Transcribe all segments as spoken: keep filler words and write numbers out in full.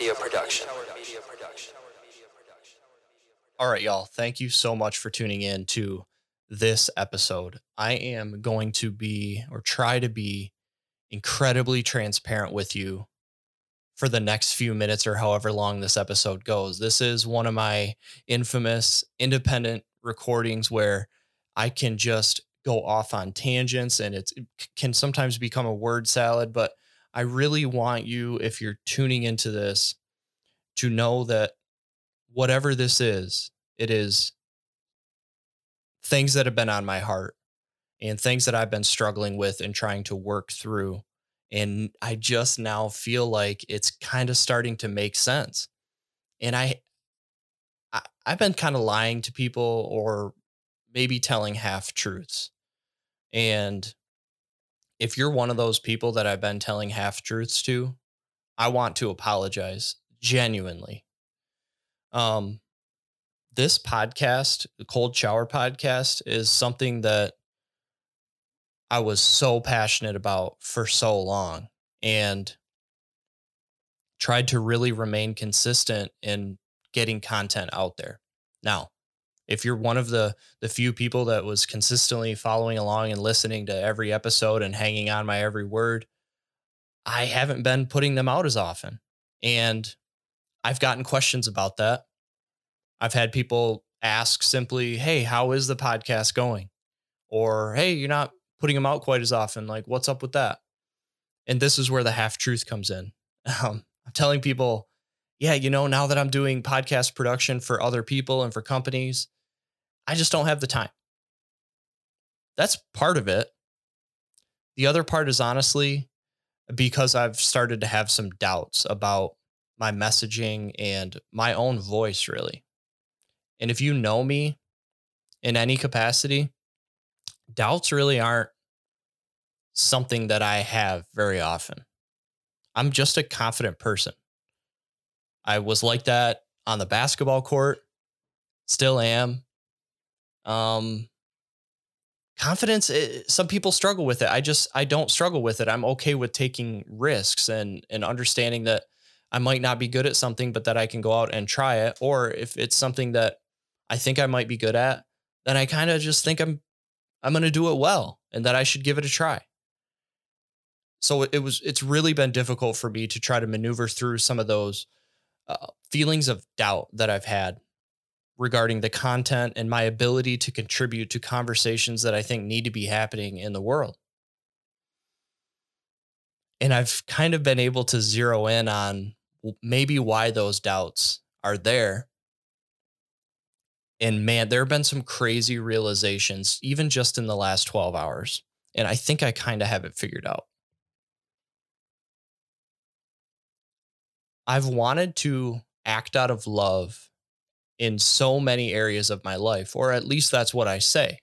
Media Production. All right, y'all. Thank you so much for tuning in to this episode. I am going to be, or try to be, incredibly transparent with you for the next few minutes or however long this episode goes. This is one of my infamous independent recordings where I can just go off on tangents, and it's, it can sometimes become a word salad, but I really want you, if you're tuning into this, to know that whatever this is, it is things that have been on my heart and things that I've been struggling with and trying to work through. And I just now feel like it's kind of starting to make sense. And I, I I've been kind of lying to people, or maybe telling half truths. And if you're one of those people that I've been telling half truths to, I want to apologize genuinely. Um, this podcast, the Cold Shower Podcast, is something that I was so passionate about for so long, and tried to really remain consistent in getting content out there. Now, if you're one of the the few people that was consistently following along and listening to every episode and hanging on my every word, I haven't been putting them out as often. And I've gotten questions about that. I've had people ask simply, hey, how is the podcast going? Or, hey, you're not putting them out quite as often. Like, what's up with that? And this is where the half truth comes in. Um, I'm telling people, yeah, you know, now that I'm doing podcast production for other people and for companies, I just don't have the time. That's part of it. The other part is honestly because I've started to have some doubts about my messaging and my own voice, really. And if you know me in any capacity, doubts really aren't something that I have very often. I'm just a confident person. I was like that on the basketball court, still am. Um, confidence, it, some people struggle with it. I just, I don't struggle with it. I'm okay with taking risks and, and understanding that I might not be good at something, but that I can go out and try it. Or if it's something that I think I might be good at, then I kind of just think I'm, I'm going to do it well and that I should give it a try. So it was, it's really been difficult for me to try to maneuver through some of those Uh, feelings of doubt that I've had regarding the content and my ability to contribute to conversations that I think need to be happening in the world. And I've kind of been able to zero in on maybe why those doubts are there. And man, there have been some crazy realizations, even just in the last twelve hours. And I think I kind of have it figured out. I've wanted to act out of love in so many areas of my life, or at least that's what I say.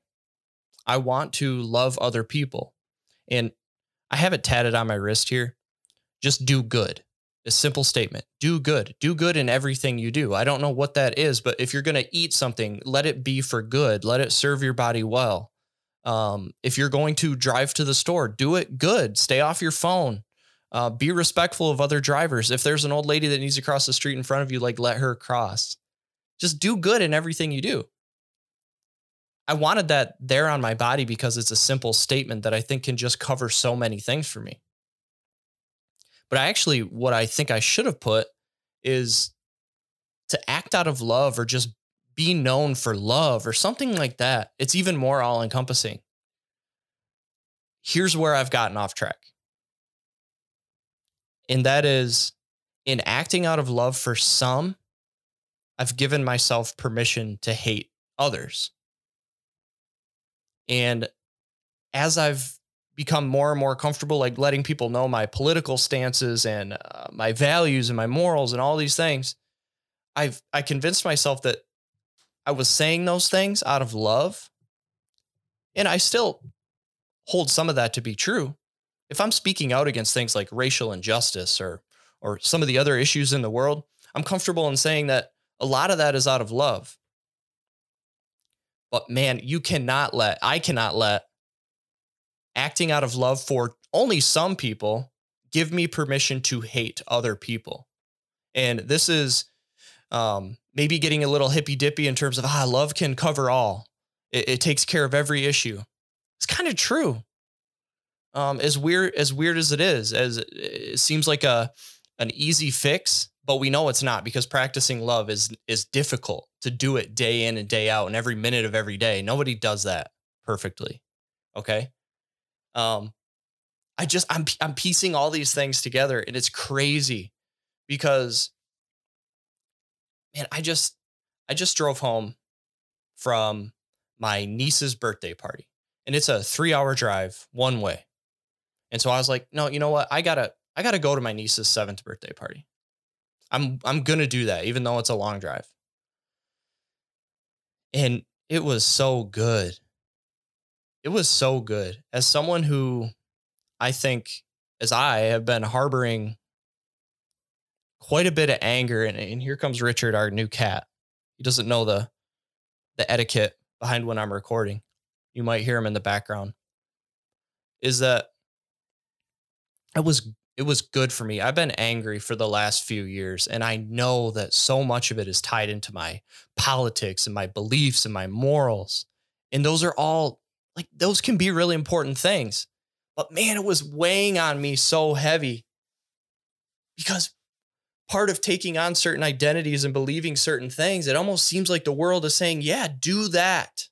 I want to love other people. And I have it tatted on my wrist here. Just do good. A simple statement. Do good. Do good in everything you do. I don't know what that is, but if you're going to eat something, let it be for good. Let it serve your body well. Um, if you're going to drive to the store, do it good. Stay off your phone. Uh, be respectful of other drivers. If there's an old lady that needs to cross the street in front of you, like, let her cross. Just do good in everything you do. I wanted that there on my body because it's a simple statement that I think can just cover so many things for me. But I actually, what I think I should have put is to act out of love, or just be known for love, or something like that. It's even more all-encompassing. Here's where I've gotten off track. And that is, in acting out of love for some, I've given myself permission to hate others. And as I've become more and more comfortable, like letting people know my political stances and uh, my values and my morals and all these things, I've I convinced myself that I was saying those things out of love. And I still hold some of that to be true. If I'm speaking out against things like racial injustice or or some of the other issues in the world, I'm comfortable in saying that a lot of that is out of love. But man, you cannot let, I cannot let acting out of love for only some people give me permission to hate other people. And this is um, maybe getting a little hippy dippy in terms of, ah, love can cover all. It, it takes care of every issue. It's kind of true. Um, as weird, as weird as it is, as it seems like a, an easy fix, but we know it's not, because practicing love is, is difficult to do it day in and day out and every minute of every day. Nobody does that perfectly. Okay. Um, I just, I'm, I'm piecing all these things together, and it's crazy because, man, I just, I just drove home from my niece's birthday party, and it's a three hour drive one way. And so I was like, no, you know what? I gotta, I gotta go to my niece's seventh birthday party. I'm, I'm going to do that, even though it's a long drive. And it was so good. It was so good. As someone who, I think, as I have been harboring quite a bit of anger, and, and here comes Richard, our new cat. He doesn't know the, the etiquette behind when I'm recording. You might hear him in the background. Is that it was, it was good for me. I've been angry for the last few years, and I know that so much of it is tied into my politics and my beliefs and my morals. And those are all, like, those can be really important things. But man, it was weighing on me so heavy, because part of taking on certain identities and believing certain things, it almost seems like the world is saying, yeah, do that.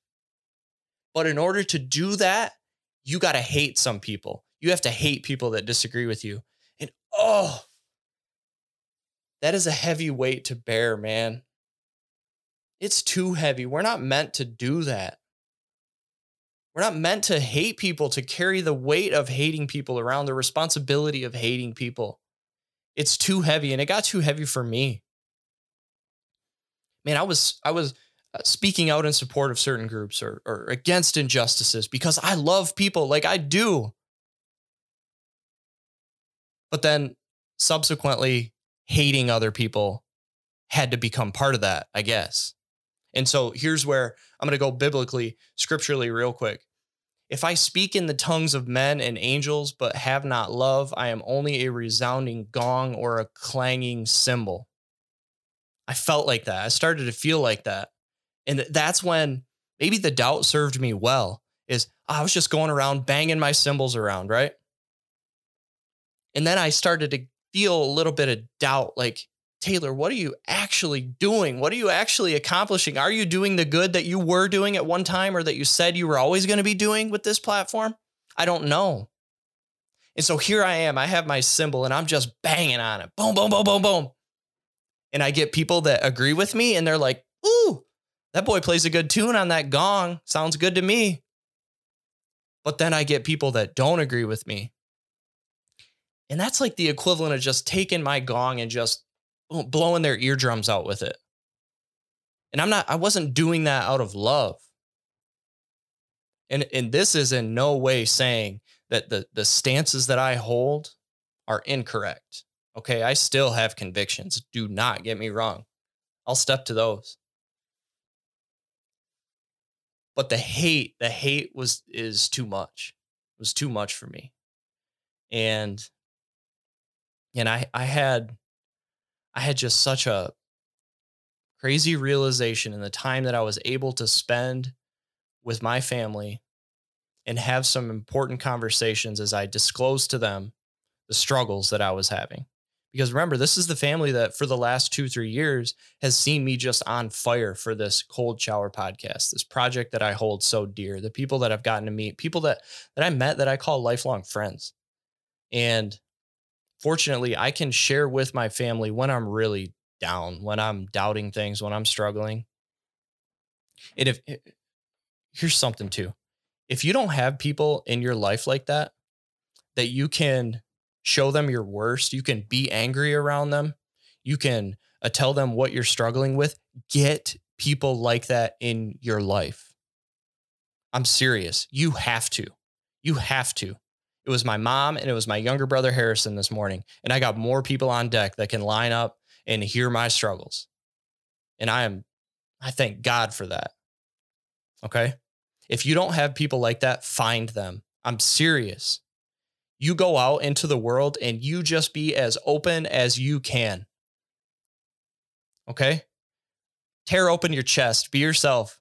But in order to do that, you got to hate some people. You have to hate people that disagree with you. And oh, that is a heavy weight to bear, man. It's too heavy. We're not meant to do that. We're not meant to hate people, to carry the weight of hating people around, the responsibility of hating people. It's too heavy, and it got too heavy for me. Man, I was I was speaking out in support of certain groups, or, or against injustices, because I love people like I do. But then subsequently, hating other people had to become part of that, I guess. And so here's where I'm going to go biblically, scripturally, real quick. If I speak in the tongues of men and angels, but have not love, I am only a resounding gong or a clanging cymbal. I felt like that. I started to feel like that. And that's when maybe the doubt served me well, is I was just going around banging my cymbals around, right? And then I started to feel a little bit of doubt, like, Taylor, what are you actually doing? What are you actually accomplishing? Are you doing the good that you were doing at one time, or that you said you were always going to be doing with this platform? I don't know. And so here I am. I have my cymbal, and I'm just banging on it. Boom, boom, boom, boom, boom. And I get people that agree with me, and they're like, ooh, that boy plays a good tune on that gong. Sounds good to me. But then I get people that don't agree with me. And that's like the equivalent of just taking my gong and just blowing their eardrums out with it. And I'm not, I wasn't doing that out of love. And, and this is in no way saying that the, the stances that I hold are incorrect. Okay. I still have convictions. Do not get me wrong. I'll step to those. But the hate, the hate was, is too much. It was too much for me. And, and I, I had, I had just such a crazy realization in the time that I was able to spend with my family and have some important conversations as I disclosed to them the struggles that I was having. Because remember, this is the family that for the last two, three years has seen me just on fire for this Cold Shower podcast, this project that I hold so dear, the people that I've gotten to meet, people that, that I met that I call lifelong friends. And fortunately, I can share with my family when I'm really down, when I'm doubting things, when I'm struggling. And if here's something too, if you don't have people in your life like that, that you can show them your worst, you can be angry around them, you can uh, tell them what you're struggling with, get people like that in your life. I'm serious. You have to, you have to. It was my mom and it was my younger brother, Harrison, this morning. And I got more people on deck that can line up and hear my struggles. And I am, I thank God for that. Okay. If you don't have people like that, find them. I'm serious. You go out into the world and you just be as open as you can. Okay. Tear open your chest, be yourself.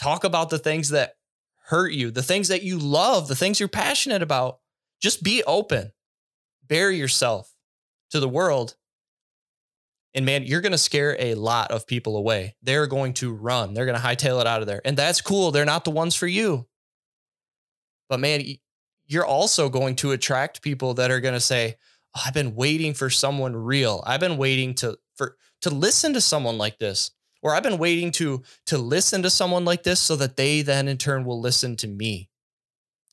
Talk about the things that hurt you, the things that you love, the things you're passionate about. Just be open, bare yourself to the world. And man, you're going to scare a lot of people away. They're going to run. They're going to hightail it out of there. And that's cool. They're not the ones for you. But man, you're also going to attract people that are going to say, oh, I've been waiting for someone real. I've been waiting to for to listen to someone like this, or I've been waiting to to listen to someone like this so that they then in turn will listen to me.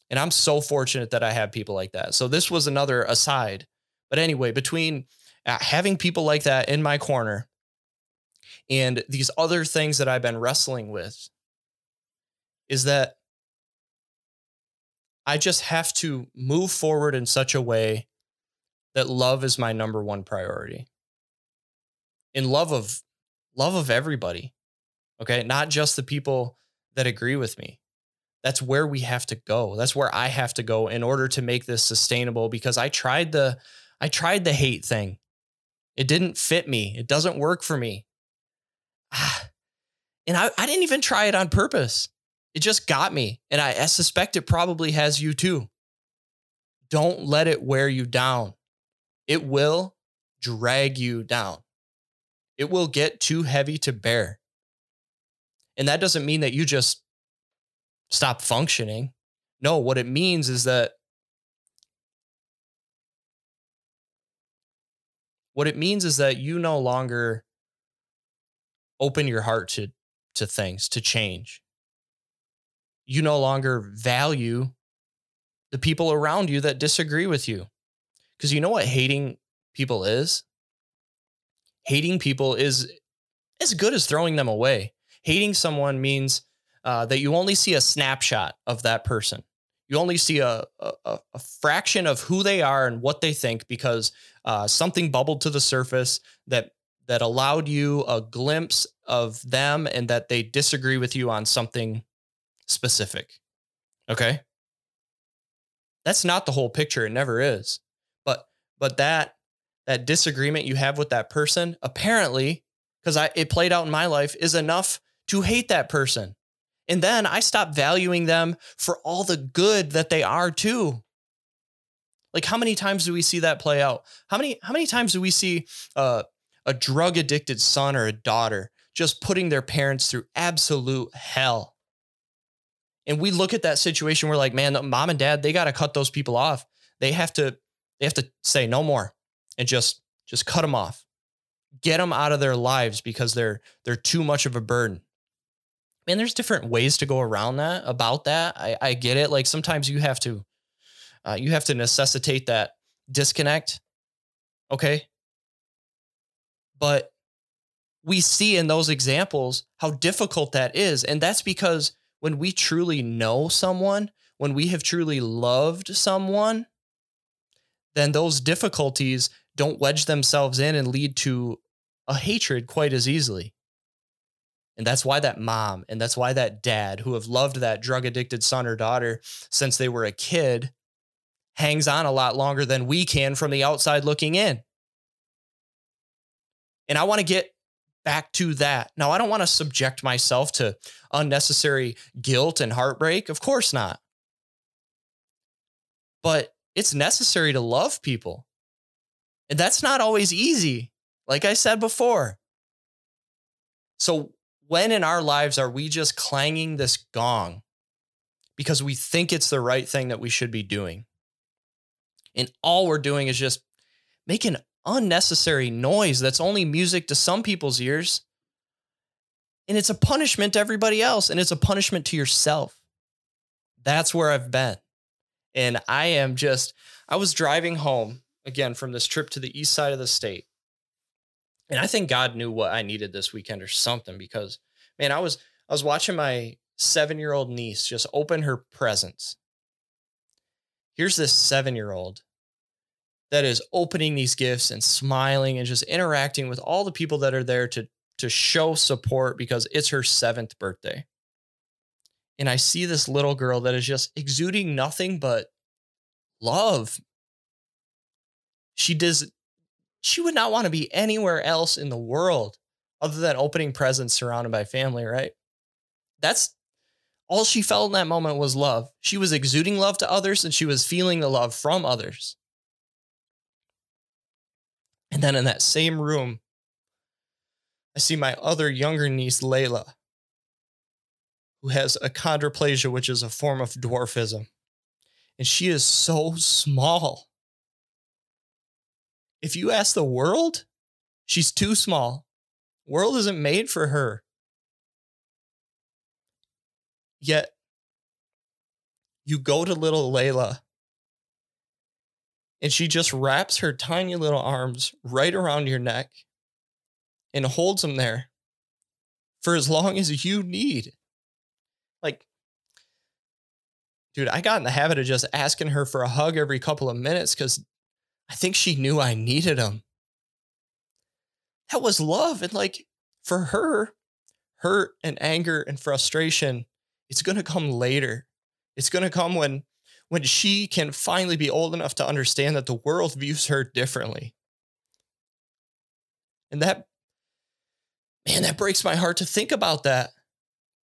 And I'm so fortunate that I have people like that. So this was another aside. But anyway, between having people like that in my corner and these other things that I've been wrestling with is that I just have to move forward in such a way that love is my number one priority. In love of love of everybody. Okay. Not just the people that agree with me. That's where we have to go. That's where I have to go in order to make this sustainable, because I tried the, I tried the hate thing. It didn't fit me. It doesn't work for me. Ah, and I, I didn't even try it on purpose. It just got me. And I, I suspect it probably has you too. Don't let it wear you down. It will drag you down. It will get too heavy to bear. And that doesn't mean that you just stop functioning. No, what it means is that What it means is that you no longer open your heart to, to things, to change. You no longer value the people around you that disagree with you. Because you know what hating people is? Hating people is as good as throwing them away. Hating someone means uh, that you only see a snapshot of that person. You only see a, a, a fraction of who they are and what they think, because uh, something bubbled to the surface that that allowed you a glimpse of them and that they disagree with you on something specific. Okay? That's not the whole picture. It never is. But but that that disagreement you have with that person, apparently, because I it played out in my life, is enough to hate that person. And then I stopped valuing them for all the good that they are too. Like, how many times do we see that play out? How many how many times do we see uh, a drug addicted son or a daughter just putting their parents through absolute hell? And we look at that situation, we're like, man, mom and dad, they got to cut those people off. They have to they have to say no more and just just cut them off. Get them out of their lives because they're they're too much of a burden. Man, there's different ways to go around that, about that. I, I get it. Like, sometimes you have to, uh, you have to necessitate that disconnect. Okay. But we see in those examples how difficult that is. And that's because when we truly know someone, when we have truly loved someone, then those difficulties don't wedge themselves in and lead to a hatred quite as easily. And that's why that mom and that's why that dad, who have loved that drug addicted son or daughter since they were a kid, hangs on a lot longer than we can from the outside looking in. And I want to get back to that. Now, I don't want to subject myself to unnecessary guilt and heartbreak. Of course not. But it's necessary to love people. And that's not always easy, like I said before. So, when in our lives are we just clanging this gong because we think it's the right thing that we should be doing? And all we're doing is just making unnecessary noise that's only music to some people's ears. And it's a punishment to everybody else, and it's a punishment to yourself. That's where I've been. And I am just, I was driving home again from this trip to the east side of the state. And I think God knew what I needed this weekend or something, because, man, I was I was watching my seven-year-old niece just open her presents. Here's this seven-year-old that is opening these gifts and smiling and just interacting with all the people that are there to, to show support because it's her seventh birthday. And I see this little girl that is just exuding nothing but love. She does. She would not want to be anywhere else in the world. other than opening presents surrounded by family, right? That's all she felt in that moment was love. She was exuding love to others, and she was feeling the love from others. And then in that same room, I see my other younger niece, Layla, who has achondroplasia, which is a form of dwarfism. And she is so small. If you ask the world, she's too small. The world isn't made for her. Yet, you go to little Layla, and she just wraps her tiny little arms right around your neck and holds them there for as long as you need. Like, dude, I got in the habit of just asking her for a hug every couple of minutes because I think she knew I needed them. That was love. And like, for her, hurt and anger and frustration, it's going to come later. It's going to come when when she can finally be old enough to understand that the world views her differently. And that, man, that breaks my heart to think about that.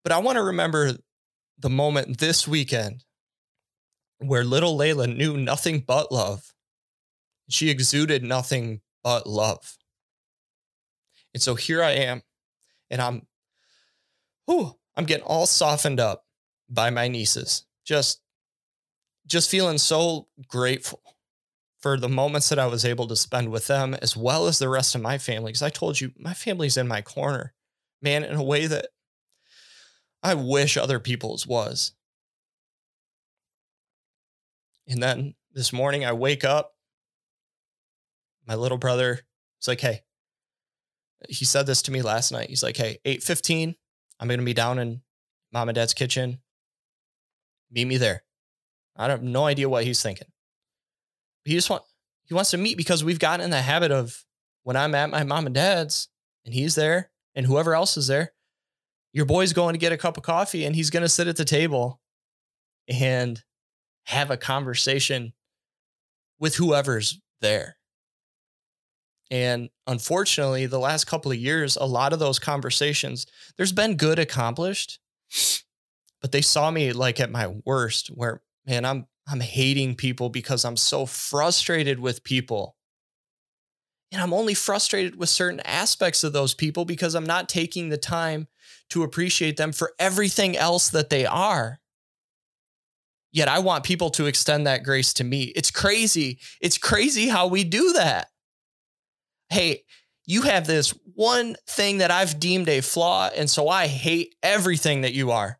But I want to remember the moment this weekend where little Layla knew nothing but love. She exuded nothing but love. And so here I am, and I'm, whew, I'm getting all softened up by my nieces. Just, just feeling so grateful for the moments that I was able to spend with them, as well as the rest of my family. Because I told you, my family's in my corner, man, in a way that I wish other people's was. And then this morning I wake up. My little brother is like, hey, he said this to me last night. He's like, hey, eight fifteen, I'm going to be down in mom and dad's kitchen. Meet me there. I have no idea what he's thinking. He just want, he wants to meet because we've gotten in the habit of when I'm at my mom and dad's and he's there and whoever else is there, your boy's going to get a cup of coffee and he's going to sit at the table and have a conversation with whoever's there. And unfortunately, the last couple of years, a lot of those conversations, there's been good accomplished, but they saw me like at my worst where, man, I'm, I'm hating people because I'm so frustrated with people. And I'm only frustrated with certain aspects of those people because I'm not taking the time to appreciate them for everything else that they are. Yet I want people to extend that grace to me. It's crazy. It's crazy how we do that. Hey, you have this one thing that I've deemed a flaw, and so I hate everything that you are.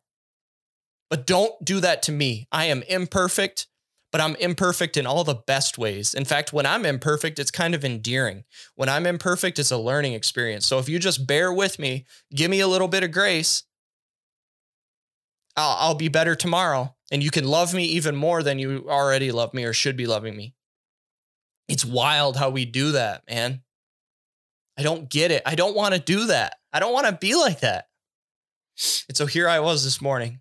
But don't do that to me. I am imperfect, but I'm imperfect in all the best ways. In fact, when I'm imperfect, it's kind of endearing. When I'm imperfect, it's a learning experience. So if you just bear with me, give me a little bit of grace, I'll, I'll be better tomorrow, and you can love me even more than you already love me or should be loving me. It's wild how we do that, man. I don't get it. I don't want to do that. I don't want to be like that. And so here I was this morning,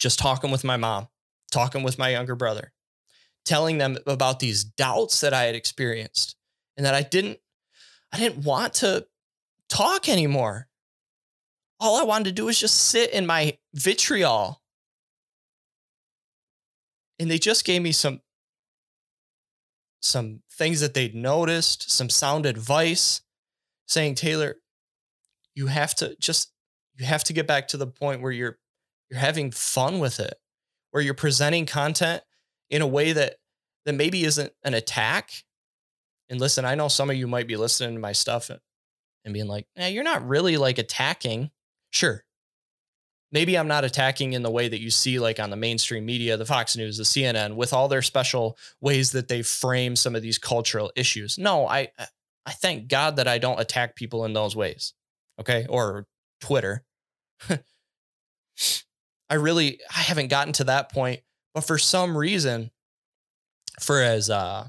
just talking with my mom, talking with my younger brother, telling them about these doubts that I had experienced and that I didn't, I didn't want to talk anymore. All I wanted to do was just sit in my vitriol. And they just gave me some some things that they'd noticed, some sound advice saying, Taylor, you have to just, you have to get back to the point where you're, you're having fun with it, where you're presenting content in a way that, that maybe isn't an attack. And listen, I know some of you might be listening to my stuff and, and being like, eh, you're not really like attacking. Sure. Maybe I'm not attacking in the way that you see like on the mainstream media, the Fox News, the C N N, with all their special ways that they frame some of these cultural issues. No, I I thank God that I don't attack people in those ways, okay? Or Twitter. I really, I haven't gotten to that point, but for some reason, for as uh,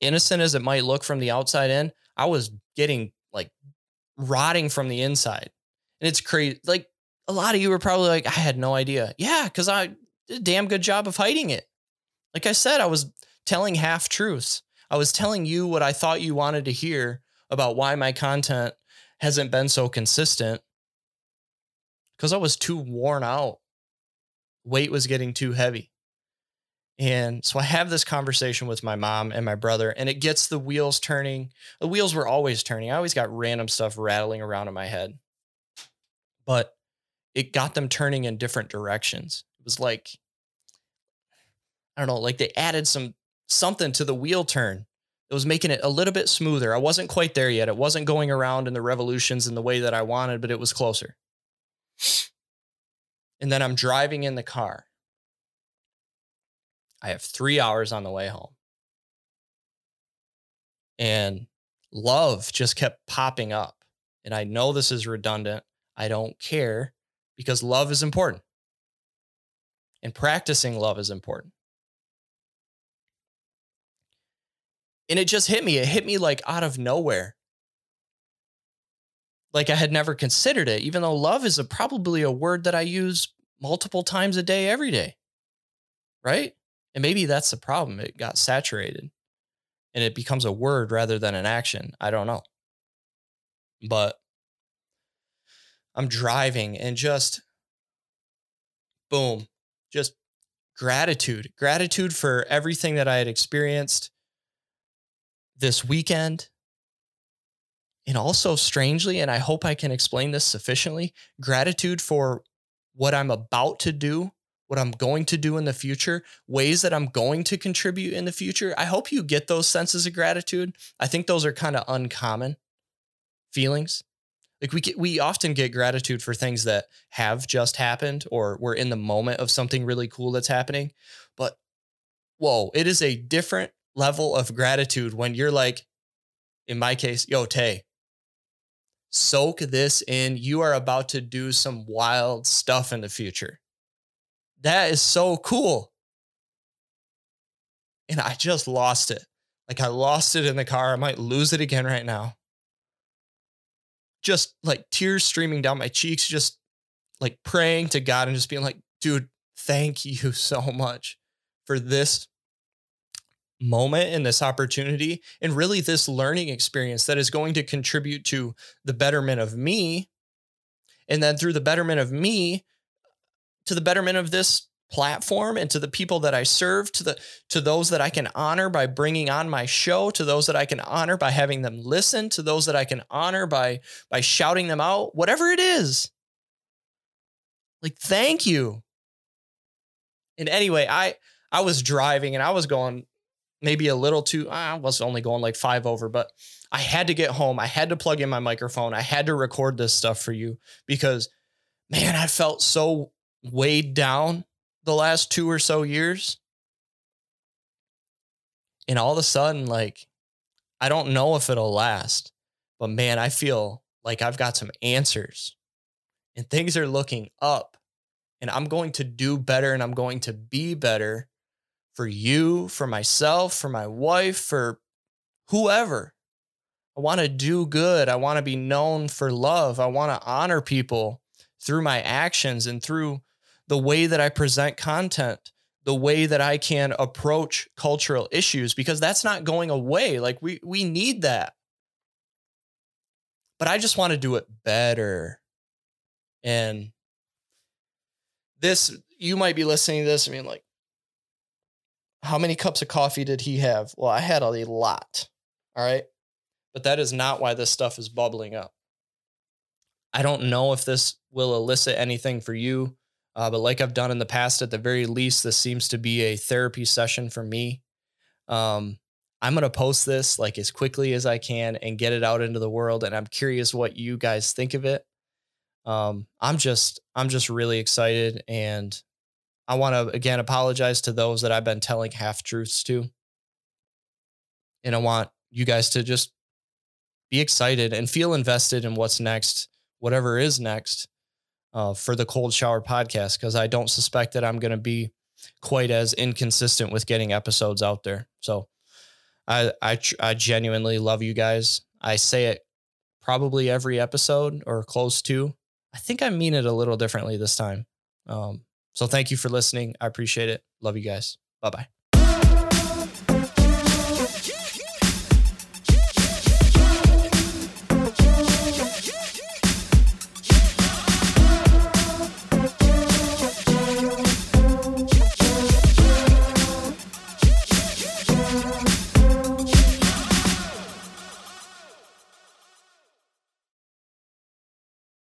innocent as it might look from the outside in, I was getting like rotting from the inside. And it's crazy. Like, a lot of you were probably like, I had no idea. Yeah, because I did a damn good job of hiding it. Like I said, I was telling half truths. I was telling you what I thought you wanted to hear about why my content hasn't been so consistent because I was too worn out. Weight was getting too heavy. And so I have this conversation with my mom and my brother, and it gets the wheels turning. The wheels were always turning. I always got random stuff rattling around in my head, but it got them turning in different directions. It was like, I don't know, like they added some something to the wheel turn. It was making it a little bit smoother. I wasn't quite there yet. It wasn't going around in the revolutions in the way that I wanted, but it was closer. And then I'm driving in the car. I have three hours on the way home. And love just kept popping up. And I know this is redundant. I don't care because love is important. And practicing love is important. And it just hit me. It hit me like out of nowhere. Like I had never considered it, even though love is a, probably a word that I use multiple times a day, every day. Right? And maybe that's the problem. It got saturated and it becomes a word rather than an action. I don't know. But I'm driving and just boom, just gratitude, gratitude for everything that I had experienced this weekend. And also strangely, and I hope I can explain this sufficiently, gratitude for what I'm about to do, what I'm going to do in the future, ways that I'm going to contribute in the future. I hope you get those senses of gratitude. I think those are kind of uncommon feelings. Like we get, we often get gratitude for things that have just happened or we're in the moment of something really cool that's happening. But whoa, it is a different level of gratitude when you're like, in my case, yo, Tay, soak this in. You are about to do some wild stuff in the future. That is so cool. And I just lost it. Like I lost it in the car. I might lose it again right now. Just like tears streaming down my cheeks, just like praying to God and just being like, dude, thank you so much for this moment and this opportunity and really this learning experience that is going to contribute to the betterment of me. And then through the betterment of me, to the betterment of this platform and to the people that I serve, to the to those that I can honor by bringing on my show, to those that I can honor by having them listen, to those that I can honor by by shouting them out, whatever it is. Like, thank you. And anyway, I I was driving and I was going maybe a little too, I was only going like five over, but I had to get home. I had to plug in my microphone. I had to record this stuff for you because, man, I felt so weighed down the last two or so years. And all of a sudden, like, I don't know if it'll last, but man, I feel like I've got some answers and things are looking up and I'm going to do better and I'm going to be better for you, for myself, for my wife, for whoever. I want to do good. I want to be known for love. I want to honor people through my actions and through the way that I present content, the way that I can approach cultural issues, because that's not going away. Like we, we need that, but I just want to do it better. And this, you might be listening to this. I mean, like, how many cups of coffee did he have? Well, I had a lot. All right. But that is not why this stuff is bubbling up. I don't know if this will elicit anything for you. Uh, but like I've done in the past, at the very least, this seems to be a therapy session for me. Um, I'm going to post this like as quickly as I can and get it out into the world. And I'm curious what you guys think of it. Um, I'm just, I'm just really excited. And I want to, again, apologize to those that I've been telling half truths to. And I want you guys to just be excited and feel invested in what's next, whatever is next. Uh, for the Cold Shower Podcast, because I don't suspect that I'm going to be quite as inconsistent with getting episodes out there. So I I, tr- I genuinely love you guys. I say it probably every episode or close to. I think I mean it a little differently this time. Um, so thank you for listening. I appreciate it. Love you guys. Bye-bye.